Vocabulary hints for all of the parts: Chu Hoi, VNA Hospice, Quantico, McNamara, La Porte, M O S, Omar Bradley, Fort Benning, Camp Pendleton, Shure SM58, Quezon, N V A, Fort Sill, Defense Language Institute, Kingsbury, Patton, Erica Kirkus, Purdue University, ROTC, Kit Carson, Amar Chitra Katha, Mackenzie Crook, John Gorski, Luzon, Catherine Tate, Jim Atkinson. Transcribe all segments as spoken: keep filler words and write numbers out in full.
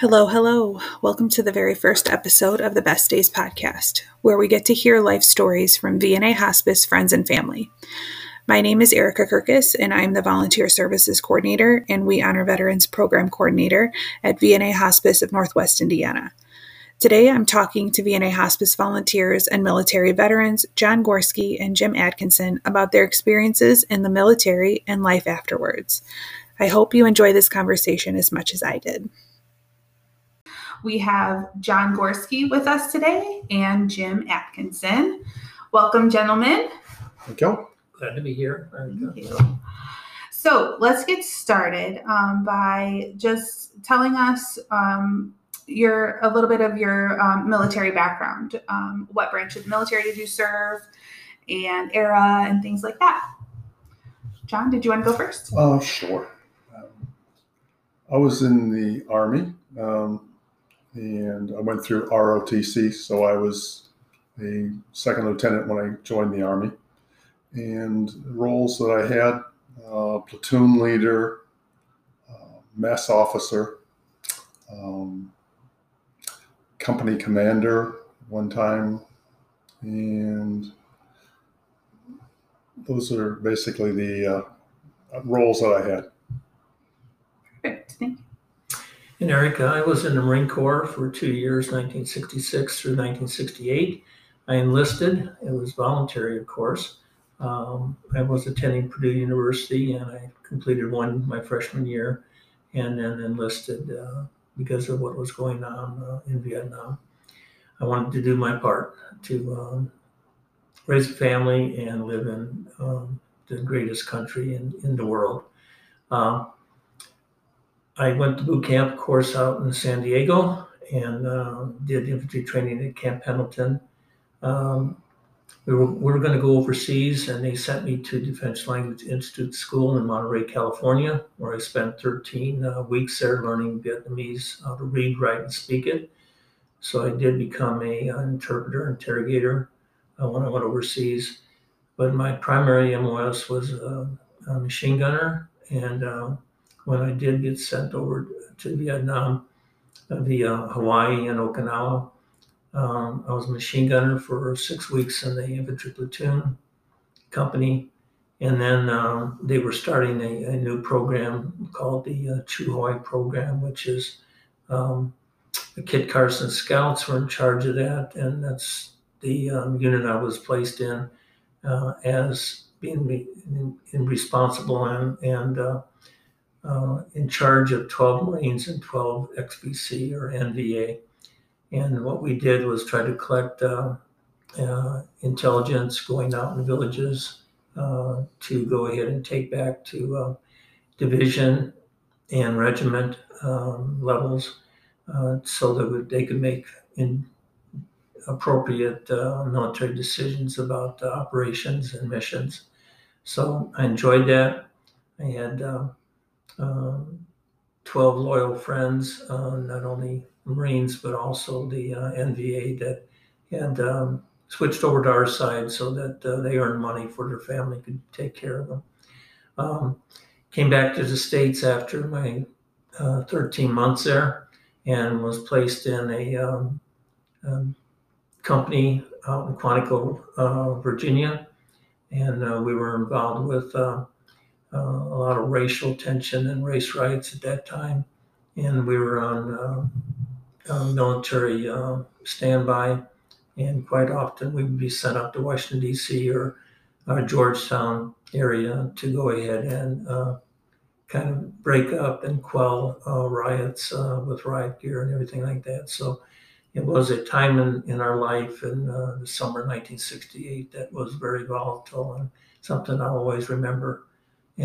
Hello, hello. Welcome to the very first episode of the Best Days podcast, where we get to hear life stories from V N A Hospice friends and family. My name is Erica Kirkus, and I'm the Volunteer Services Coordinator and We Honor Veterans Program Coordinator at V N A Hospice of Northwest Indiana. Today, I'm talking to V N A Hospice volunteers and military veterans John Gorski and Jim Atkinson about their experiences in the military and life afterwards. I hope you enjoy this conversation as much as I did. We have John Gorski with us today and Jim Atkinson. Welcome, gentlemen. Thank you. Glad to be here. Thank you. So let's get started um, by just telling us um, your a little bit of your um, military background. Um, what branch of the military did you serve, and era, and things like that. John, did you want to go first? Oh, uh, sure. Um, I was in the Army. Um, And I went through R O T C, so I was a second lieutenant when I joined the Army. And roles that I had, uh, platoon leader, uh, mess officer, um, company commander one time. And those are basically the uh, roles that I had. Perfect. Thank you. And Erica, I was in the Marine Corps for two years, nineteen sixty-six through nineteen sixty-eight. I enlisted. It was voluntary, of course. Um, I was attending Purdue University, and I completed one my freshman year, and then enlisted uh, because of what was going on uh, in Vietnam. I wanted to do my part to um, raise a family and live in um, the greatest country in, in the world. Uh, I went to boot camp course out in San Diego and uh, did infantry training at Camp Pendleton. Um, we were, we were going to go overseas, and they sent me to Defense Language Institute School in Monterey, California, where I spent thirteen uh, weeks there learning Vietnamese, how to read, write, and speak it. So I did become a uh, interpreter, interrogator uh, when I went overseas. But my primary M O S was uh, a machine gunner, and uh, when I did get sent over to Vietnam via Hawaii and Okinawa, um, I was a machine gunner for six weeks in the infantry platoon company. And then um, they were starting a, a new program called the uh, Chu Hoi program, which is um, the Kit Carson Scouts were in charge of that. And that's the um, unit I was placed in uh, as being re- in, in responsible and, and uh, Uh, in charge of twelve Marines and twelve X B C or N V A. And what we did was try to collect uh, uh, intelligence going out in villages uh, to go ahead and take back to uh, division and regiment um, levels uh, so that they could make in appropriate uh, military decisions about uh, operations and missions. So I enjoyed that. I had uh, Um, twelve loyal friends, uh, not only Marines, but also the uh, N V A that had um, switched over to our side so that uh, they earned money for their family, could take care of them. Um, came back to the States after my uh, thirteen months there and was placed in a um, um, company out in Quantico, uh, Virginia. And uh, we were involved with uh, Uh, a lot of racial tension and race riots at that time. And we were on uh, uh, military uh, standby. And quite often we would be sent up to Washington, D C or our Georgetown area to go ahead and uh, kind of break up and quell uh, riots uh, with riot gear and everything like that. So it was a time in, in our life in uh, the summer of nineteen sixty-eight that was very volatile and something I always remember.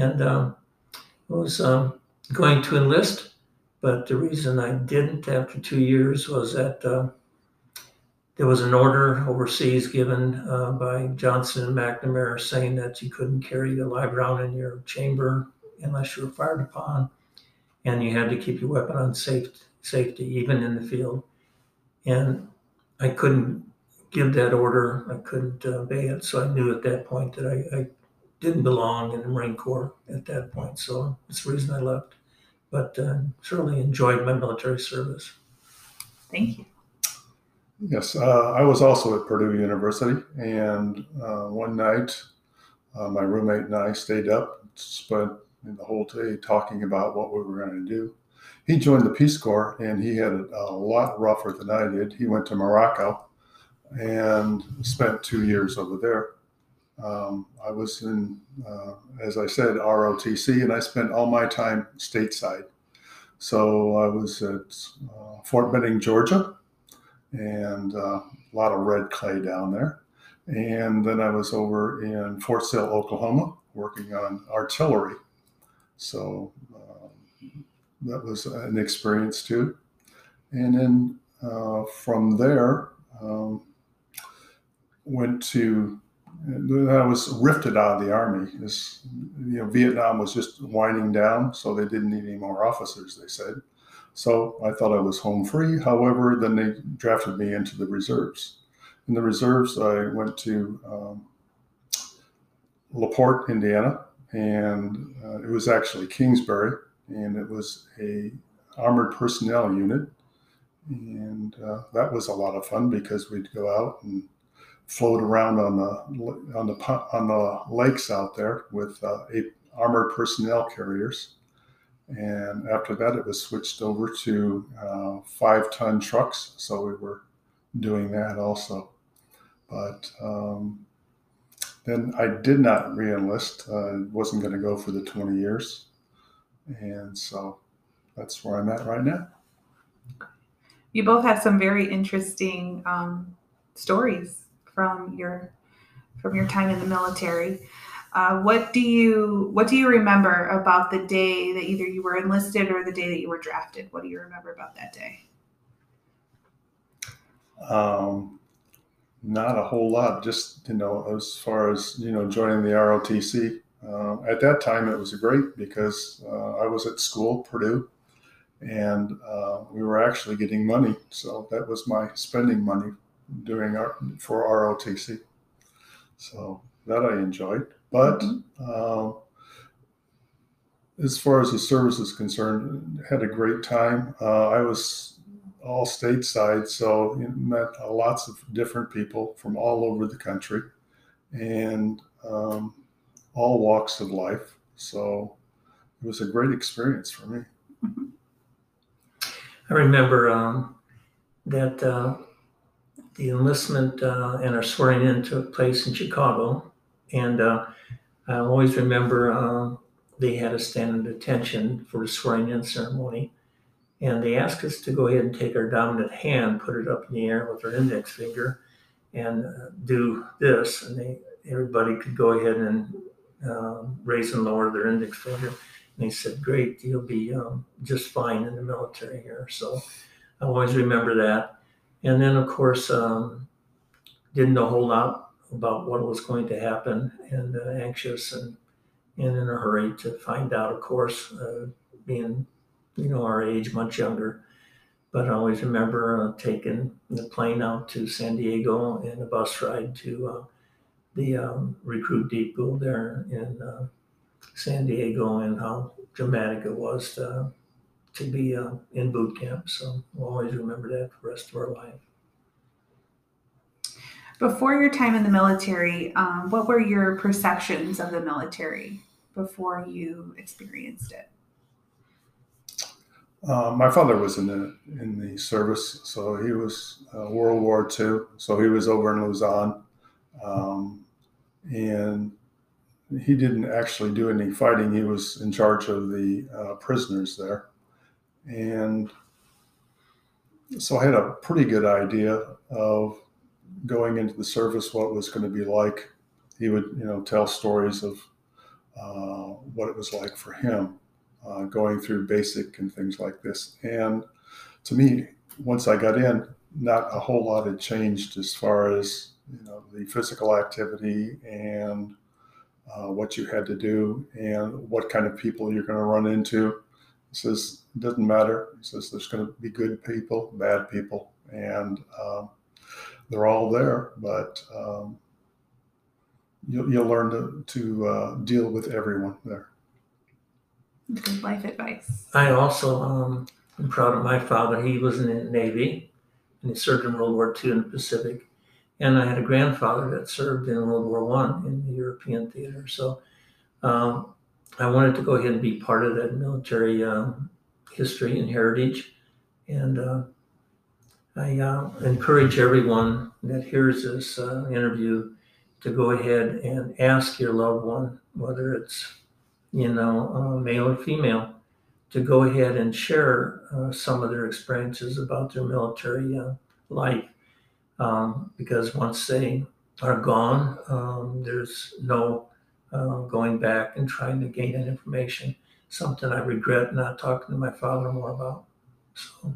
And um, I was um, going to enlist, but the reason I didn't after two years was that uh, there was an order overseas given uh, by Johnson and McNamara saying that you couldn't carry a live round in your chamber unless you were fired upon, and you had to keep your weapon on safe, safety, even in the field. And I couldn't give that order. I couldn't uh, obey it, so I knew at that point that I, I didn't belong in the Marine Corps at that point, so it's the reason I left. but uh, certainly enjoyed my military service. Thank you. Yes, uh, I was also at Purdue University, and uh, one night uh, my roommate and I stayed up, spent the whole day talking about what we were going to do. He joined the Peace Corps, and he had it a lot rougher than I did. He went to Morocco and spent two years over there. Um, I was in, uh, as I said, R O T C, and I spent all my time stateside. So I was at uh, Fort Benning, Georgia, and uh, a lot of red clay down there. And then I was over in Fort Sill, Oklahoma, working on artillery. So um, that was an experience too. And then uh, from there, um, went to, I was rifted out of the Army. This, you know, Vietnam was just winding down, so they didn't need any more officers, they said. So I thought I was home free. However, then they drafted me into the reserves. In the reserves, I went to um, La Porte, Indiana, and uh, it was actually Kingsbury, and it was a armored personnel unit. And uh, that was a lot of fun because we'd go out and float around on the on the on the lakes out there with uh, armored personnel carriers. And after that, it was switched over to uh, five-ton trucks, so we were doing that also. But um, then I did not re-enlist. I uh, wasn't going to go for the twenty years, and so that's where I'm at right now. You both have some very interesting um, stories from your from your time in the military. Uh, what do you what do you remember about the day that either you were enlisted or the day that you were drafted? What do you remember about that day? Um, not a whole lot. Just, you know, as far as, you know, joining the R O T C. Uh, at that time, it was great because uh, I was at school, Purdue, and uh, we were actually getting money. So that was my spending money doing our, for R O T C. So that I enjoyed. But uh, as far as the service is concerned, had a great time. Uh, I was all stateside, so met lots of different people from all over the country and um, all walks of life. So it was a great experience for me. I remember um, that uh, the enlistment uh, and our swearing in took place in Chicago. And uh, I always remember uh, they had us stand at attention for the swearing-in ceremony, and they asked us to go ahead and take our dominant hand, put it up in the air with our index finger, and uh, do this. And they, everybody could go ahead and uh, raise and lower their index finger. And they said, "Great, you'll be um, just fine in the military here." So I always remember that. And then, of course, um, didn't know a whole lot about what was going to happen, and uh, anxious and, and in a hurry to find out, of course, uh, being, you know, our age, much younger. But I always remember uh, taking the plane out to San Diego and a bus ride to uh, the um, recruit depot there in uh, San Diego, and how dramatic it was to, to be uh, in boot camp. So we'll always remember that for the rest of our life. Before your time in the military, um, what were your perceptions of the military before you experienced it? Uh, my father was in the in the service, so he was uh, World War Two, so he was over in Luzon, um, and he didn't actually do any fighting. He was in charge of the uh, prisoners there, and so I had a pretty good idea of going into the service, what it was going to be like. He would, you know, tell stories of uh, what it was like for him, uh, going through basic and things like this. And to me, once I got in, not a whole lot had changed as far as, you know, the physical activity and uh, what you had to do and what kind of people you're going to run into. He says, it doesn't matter. He says, there's going to be good people, bad people. And, um, they're all there, but um, you'll, you'll learn to, to uh, deal with everyone there. Good life advice. I also um, am proud of my father. He was in the Navy, and he served in World War Two in the Pacific. And I had a grandfather that served in World War One in the European theater. So um, I wanted to go ahead and be part of that military um, history and heritage. And uh, I uh, encourage everyone that hears this uh, interview to go ahead and ask your loved one, whether it's, you know, uh, male or female, to go ahead and share uh, some of their experiences about their military uh, life. Um, because once they are gone, um, there's no uh, going back and trying to gain that information. Something I regret not talking to my father more about. So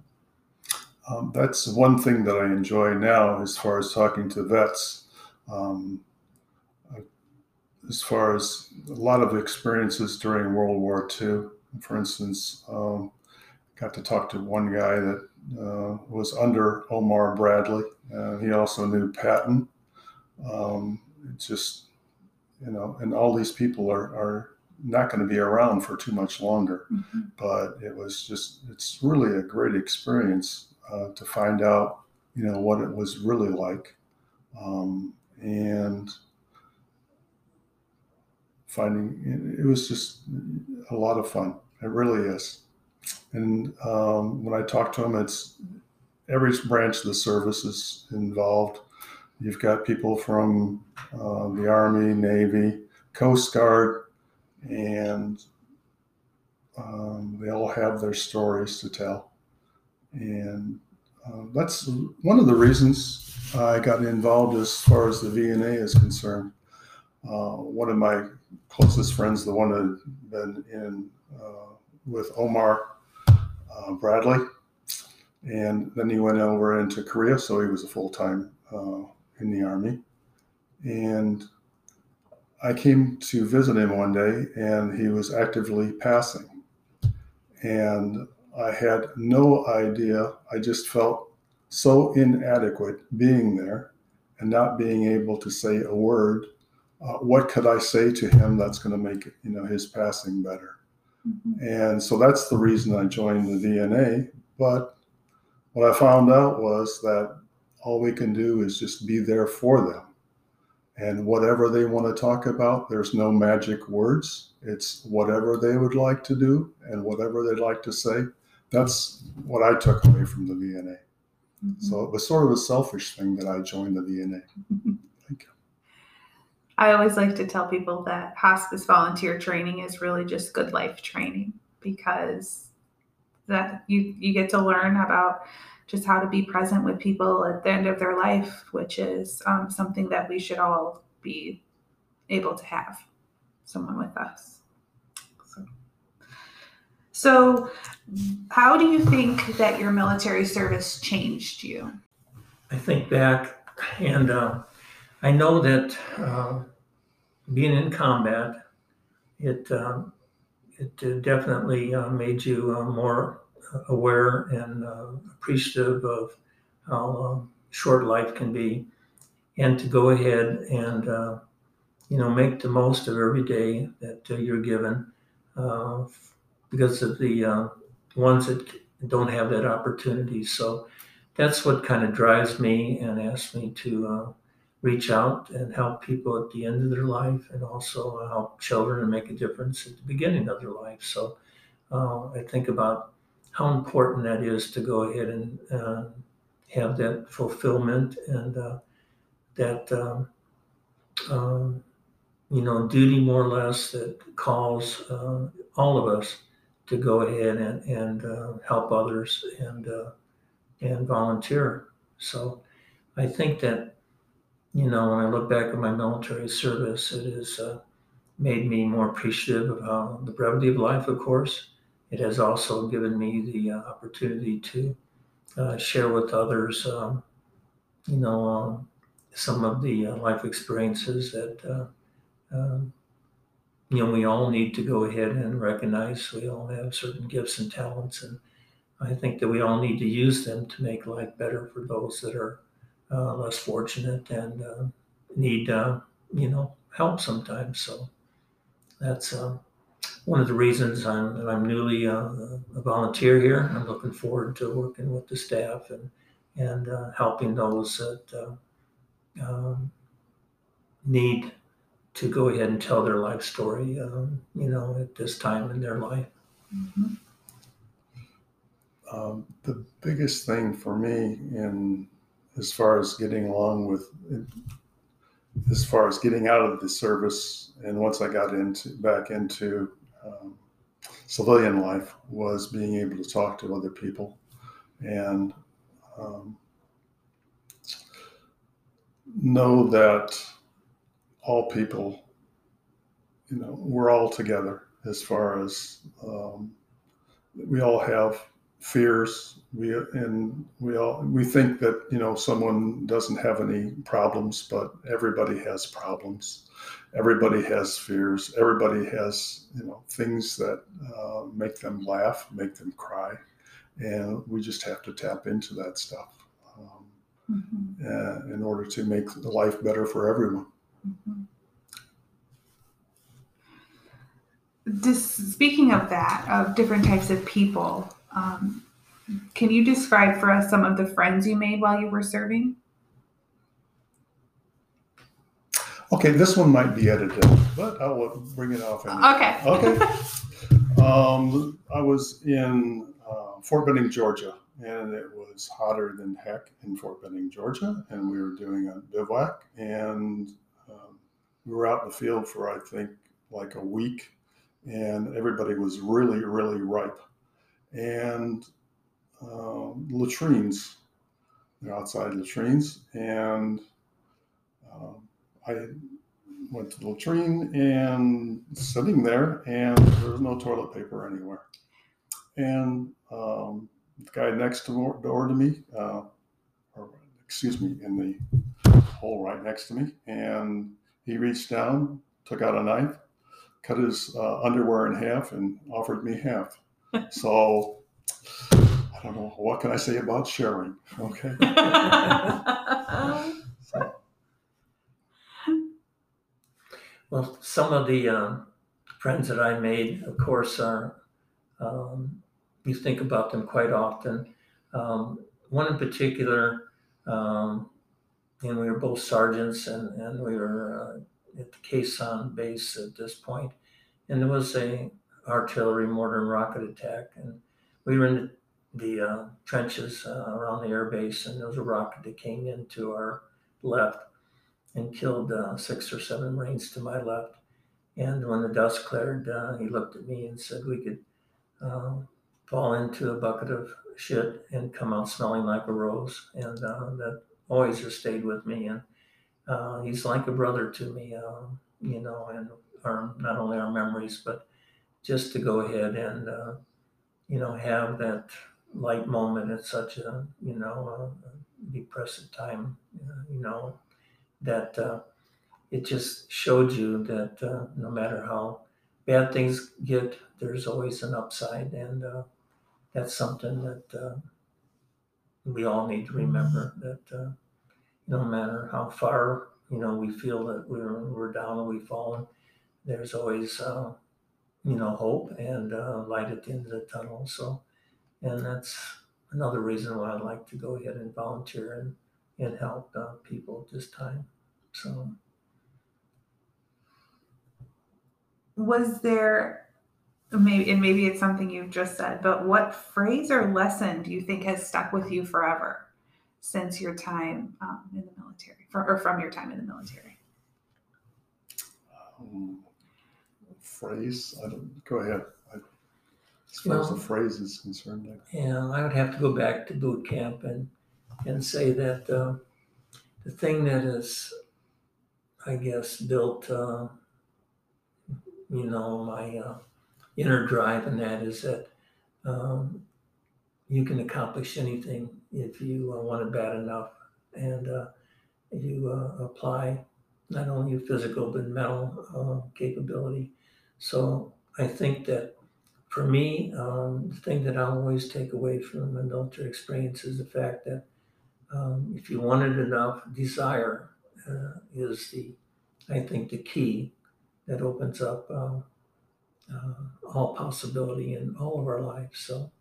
um, that's one thing that I enjoy now as far as talking to vets. Um, as far as a lot of experiences during World War Two, for instance, um, got to talk to one guy that uh, was under Omar Bradley. Uh, he also knew Patton. Um, it's just, you know, and all these people are, are not going to be around for too much longer. Mm-hmm. But it was just, it's really a great experience uh, to find out, you know, what it was really like. Um, and finding, it was just a lot of fun. It really is. And um, when I talk to them, it's every branch of the service is involved. You've got people from uh, the Army, Navy, Coast Guard, and um, they all have their stories to tell. And uh, that's one of the reasons I got involved as far as the V N A is concerned. Uh, one of my closest friends, the one that had been in uh, with Omar uh, Bradley, and then he went over into Korea, so he was a full-time uh, in the Army. And I came to visit him one day, and he was actively passing. And I had no idea. I just felt so inadequate being there and not being able to say a word. Uh, what could I say to him that's going to make, you know, his passing better? Mm-hmm. And so that's the reason I joined the V N A. But what I found out was that all we can do is just be there for them. And whatever they want to talk about, there's no magic words. It's whatever they would like to do and whatever they'd like to say. That's what I took away from the V N A. Mm-hmm. So it was sort of a selfish thing that I joined the V N A. Thank you. I always like to tell people that hospice volunteer training is really just good life training, because that you, you get to learn about just how to be present with people at the end of their life, which is um, something that we should all be able to have someone with us. So, so how do you think that your military service changed you? I think back and uh, I know that uh, being in combat, it uh, it definitely uh, made you uh, more aware and uh, appreciative of how uh, short life can be, and to go ahead and uh, you know, make the most of every day that uh, you're given, uh, because of the uh, ones that don't have that opportunity. So that's what kind of drives me and asks me to Uh, reach out and help people at the end of their life, and also help children and make a difference at the beginning of their life. So uh, I think about how important that is to go ahead and uh, have that fulfillment and uh, that, um, um, you know, duty more or less that calls uh, all of us to go ahead and, and uh, help others and, uh, and volunteer. So I think that, you know, when I look back at my military service, it has uh, made me more appreciative of how the brevity of life, of course. It has also given me the uh, opportunity to uh, share with others, um, you know, um, some of the uh, life experiences that, uh, uh, you know, we all need to go ahead and recognize. We all have certain gifts and talents, and I think that we all need to use them to make life better for those that are Uh, less fortunate and uh, need, uh, you know, help sometimes. So that's uh, one of the reasons I'm I'm newly uh, a volunteer here. I'm looking forward to working with the staff and and uh, helping those that uh, um, need to go ahead and tell their life story, um, you know, at this time in their life. Mm-hmm. Um, the biggest thing for me, in as far as getting along with, as far as getting out of the service, and once I got into back into um, civilian life, was being able to talk to other people, and um, know that all people, you know, we're all together. As far as um, we all have fears, we and we all we think that, you know, someone doesn't have any problems, but everybody has problems. Everybody has fears. Everybody has, you know, things that uh, make them laugh, make them cry, and we just have to tap into that stuff um, mm-hmm. uh, in order to make the life better for everyone. Mm-hmm. Just speaking of that, of different types of people, um, can you describe for us some of the friends you made while you were serving? Okay, this one might be edited, but I'll bring it off anyway. Okay. Okay. Um, I was in uh, Fort Benning, Georgia, and it was hotter than heck in Fort Benning, Georgia, and we were doing a bivouac, and um, we were out in the field for, I think, like a week. And everybody was really, really ripe. And uh, latrines, they're outside latrines. And uh, I went to the latrine and sitting there, and there was no toilet paper anywhere. And um, the guy next door, door to me, uh, or excuse me, in the hole right next to me, and he reached down, took out a knife, cut his uh, underwear in half and offered me half. So I don't know, what can I say about sharing? Okay. So. Well, some of the uh, friends that I made, of course, are, um, you think about them quite often. Um, one in particular, um, and we were both sergeants, and, and we were uh, at the Quezon base at this point, and there was a artillery, mortar, and rocket attack, and we were in the, the uh, trenches uh, around the air base, and there was a rocket that came in to our left and killed uh, six or seven Marines to my left. And when the dust cleared, uh, he looked at me and said we could uh, fall into a bucket of shit and come out smelling like a rose, and uh, that always has stayed with me. And Uh, he's like a brother to me, uh, you know, and our, not only our memories, but just to go ahead and, uh, you know, have that light moment at such a, you know, a depressive time, uh, you know, that uh, it just showed you that uh, no matter how bad things get, there's always an upside. And uh, that's something that uh, we all need to remember, that uh, no matter how far, you know, we feel that we're, we're down and we've fallen, there's always, uh, you know, hope and uh, light at the end of the tunnel. So, and that's another reason why I'd like to go ahead and volunteer and, and help uh, people at this time. So. Was there, maybe, and maybe it's something you've just said, but what phrase or lesson do you think has stuck with you forever since your time um, in the military, from, or from your time in the military? Um, phrase? I don't, go ahead. I, as far well, as the phrase is concerned. I... Yeah, I would have to go back to boot camp and, and say that uh, the thing that has, I guess, built, uh, you know, my uh, inner drive in that is that um, you can accomplish anything if you uh, want it bad enough, and uh, you uh, apply not only your physical but mental uh, capability. So I think that for me, um, the thing that I always take away from my military experience is the fact that um, if you want it enough, desire uh, is the, I think, the key that opens up uh, uh, all possibility in all of our lives. So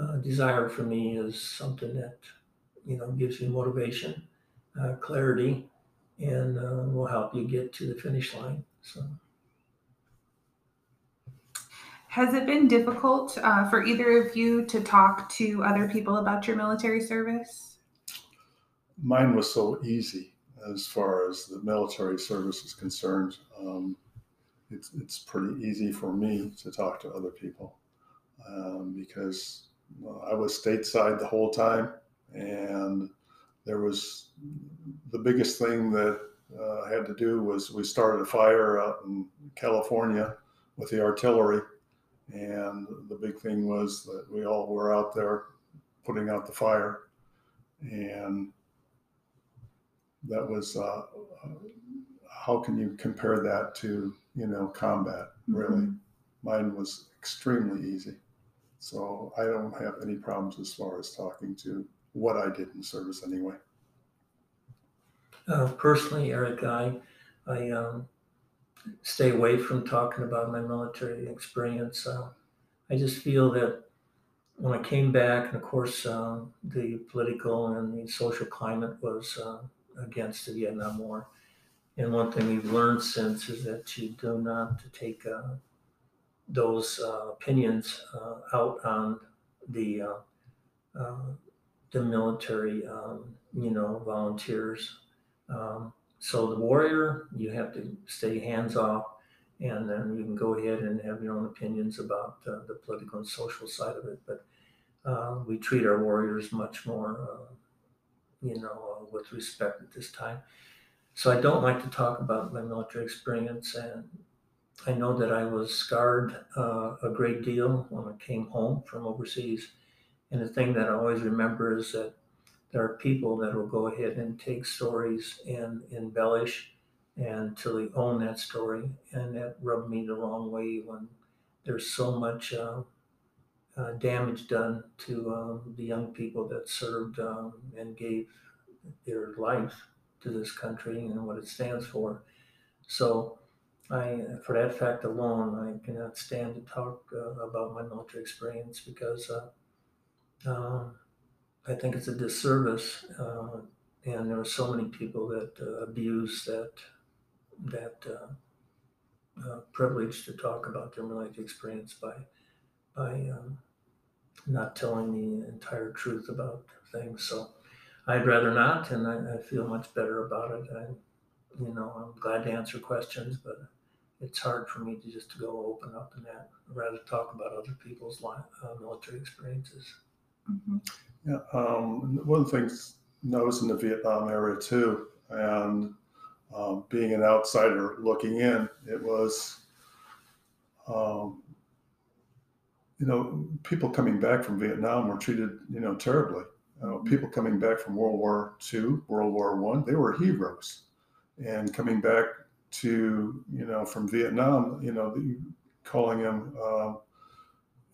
uh, desire for me is something that, you know, gives you motivation, uh, clarity, and uh, will help you get to the finish line. So. Has it been difficult uh, for either of you to talk to other people about your military service? Mine was so easy as far as the military service is concerned. Um, it's, it's pretty easy for me to talk to other people um, because well, I was stateside the whole time, and there was the biggest thing that uh, I had to do was we started a fire out in California with the artillery. And the big thing was that we all were out there putting out the fire. And that was, uh, how can you compare that to, you know, combat, really? Mm-hmm. Mine was extremely easy. So I don't have any problems as far as talking to what I did in service anyway. Uh, personally, Eric, I, I, um, stay away from talking about my military experience. Uh, I just feel that when I came back, and of course uh, the political and the social climate was uh, against the Vietnam War. And one thing we've learned since is that you do not to take uh, those uh, opinions uh, out on the uh, uh, the military, um, you know, volunteers. Um, So the warrior, you have to stay hands off, and then you can go ahead and have your own opinions about uh, the political and social side of it. But uh, we treat our warriors much more, uh, you know, uh, with respect at this time. So I don't like to talk about my military experience, and I know that I was scarred uh, a great deal when I came home from overseas. And the thing that I always remember is that there are people that will go ahead and take stories and embellish until they own that story. And that rubbed me the wrong way when there's so much uh, uh, damage done to um, the young people that served um, and gave their life to this country and what it stands for. So I, for that fact alone, I cannot stand to talk uh, about my military experience because uh, uh, I think it's a disservice, uh, and there are so many people that uh, abuse that that uh, uh, privilege to talk about their military experience by by um, not telling the entire truth about things. So I'd rather not, and I, I feel much better about it. I, you know, I'm glad to answer questions, but it's hard for me to just to go open up in that. I'd rather talk about other people's life, uh, military experiences. Mm-hmm. Yeah, um, one of the things I was in the Vietnam area too, and um, being an outsider looking in, it was, um, you know, people coming back from Vietnam were treated, you know, terribly. Uh, people coming back from World War Two, World War One, they were heroes, and coming back to, you know, from Vietnam, you know, calling them. Uh,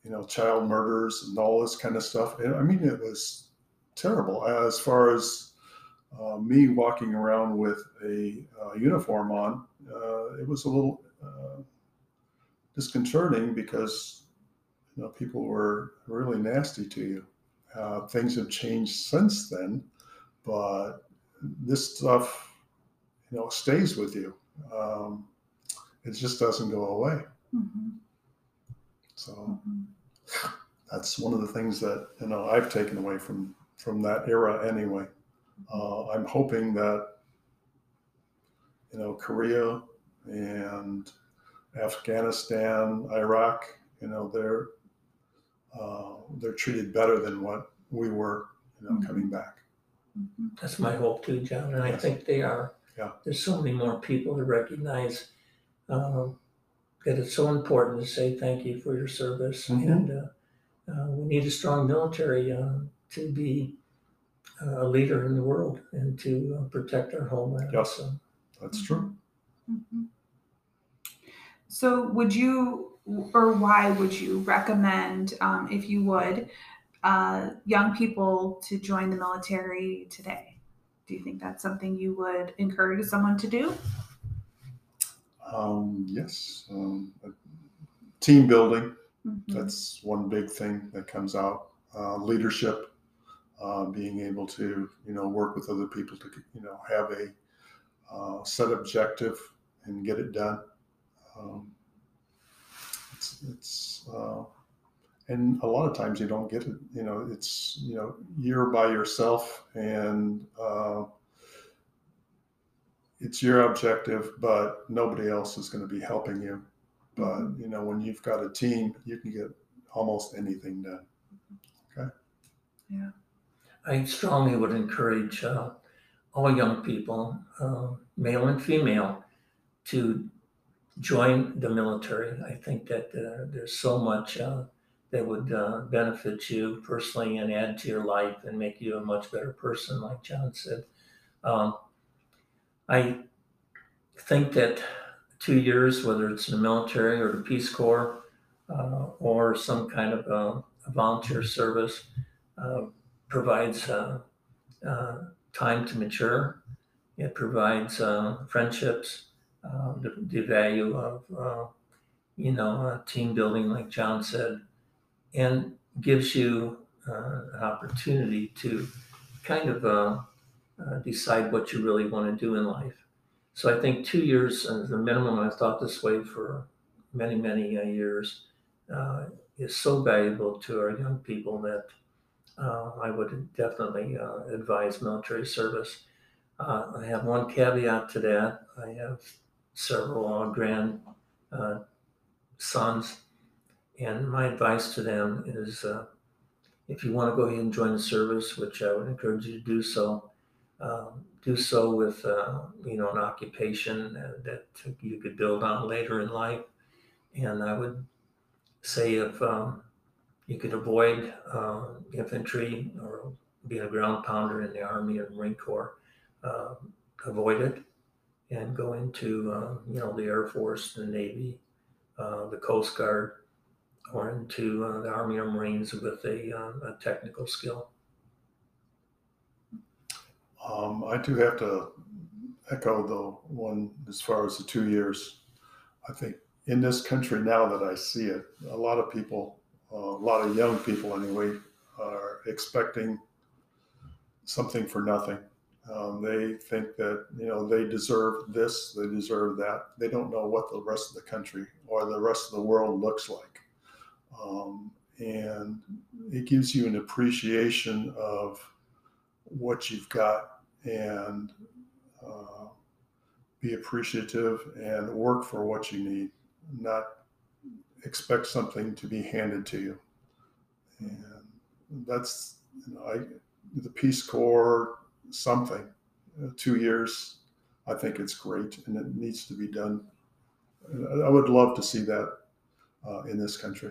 you know, child murders and all this kind of stuff. And I mean, it was terrible as far as uh, me walking around with a uh, uniform on. Uh, it was a little uh, disconcerting because, you know, people were really nasty to you. Uh, things have changed since then, but this stuff, you know, stays with you. Um, it just doesn't go away. Mm-hmm. So mm-hmm. That's one of the things that, you know, I've taken away from, from that era anyway. Uh, I'm hoping that, you know, Korea and Afghanistan, Iraq, you know, they're, uh, they're treated better than what we were, you know, mm-hmm. coming back. That's my hope too, John. And yes. I think they are. Yeah. There's so many more people to recognize, um, that it's so important to say thank you for your service. Mm-hmm. And uh, uh, we need a strong military uh, to be uh, a leader in the world and to uh, protect our homeland. Yes, so. That's true. Mm-hmm. So would you, or why would you recommend, um, if you would, uh, young people to join the military today? Do you think that's something you would encourage someone to do? Um, yes, um, team building. Mm-hmm. That's one big thing that comes out. Uh, leadership, uh, being able to, you know, work with other people to, you know, have a uh, set objective and get it done. Um, it's, it's uh, and a lot of times you don't get it, you know, it's, you know, you're by yourself and uh, it's your objective, but nobody else is going to be helping you. But, you know, when you've got a team, you can get almost anything done. Okay. Yeah. I strongly would encourage uh, all young people, uh, male and female, to join the military. I think that uh, there's so much uh, that would uh, benefit you personally and add to your life and make you a much better person, like John said. Um, I think that two years, whether it's the military or the Peace Corps uh, or some kind of a, a volunteer service, uh, provides uh, uh, time to mature. It provides uh, friendships, uh, the, the value of, uh, you know, uh, team building, like John said, and gives you uh, an opportunity to kind of uh, uh, decide what you really want to do in life. So I think two years as the minimum, I've thought this way for many, many uh, years, uh, is so valuable to our young people that uh, I would definitely uh, advise military service. Uh, I have one caveat to that. I have several uh, grand uh, sons, and my advice to them is uh, if you want to go ahead and join the service, which I would encourage you to do so, um, do so with, uh, you know, an occupation that you could build on later in life. And I would say if um, you could avoid uh, infantry or being a ground pounder in the Army or Marine Corps, uh, avoid it and go into, uh, you know, the Air Force, the Navy, uh, the Coast Guard, or into uh, the Army or Marines with a, uh, a technical skill. Um, I do have to echo the one as far as the two years. I think in this country now that I see it, a lot of people, uh, a lot of young people anyway, are expecting something for nothing. Um, they think that, you know, they deserve this, they deserve that. They don't know what the rest of the country or the rest of the world looks like. Um, and it gives you an appreciation of what you've got, and uh, be appreciative and work for what you need, not expect something to be handed to you. And that's, you know, I, the Peace Corps, something, uh, two years, I think it's great and it needs to be done. I, I would love to see that uh, in this country.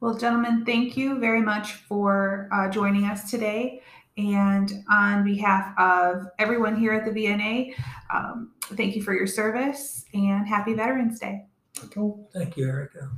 Well, gentlemen, thank you very much for uh, joining us today. And on behalf of everyone here at the V N A, um, thank you for your service and happy Veterans Day. Okay. Thank you, Erica.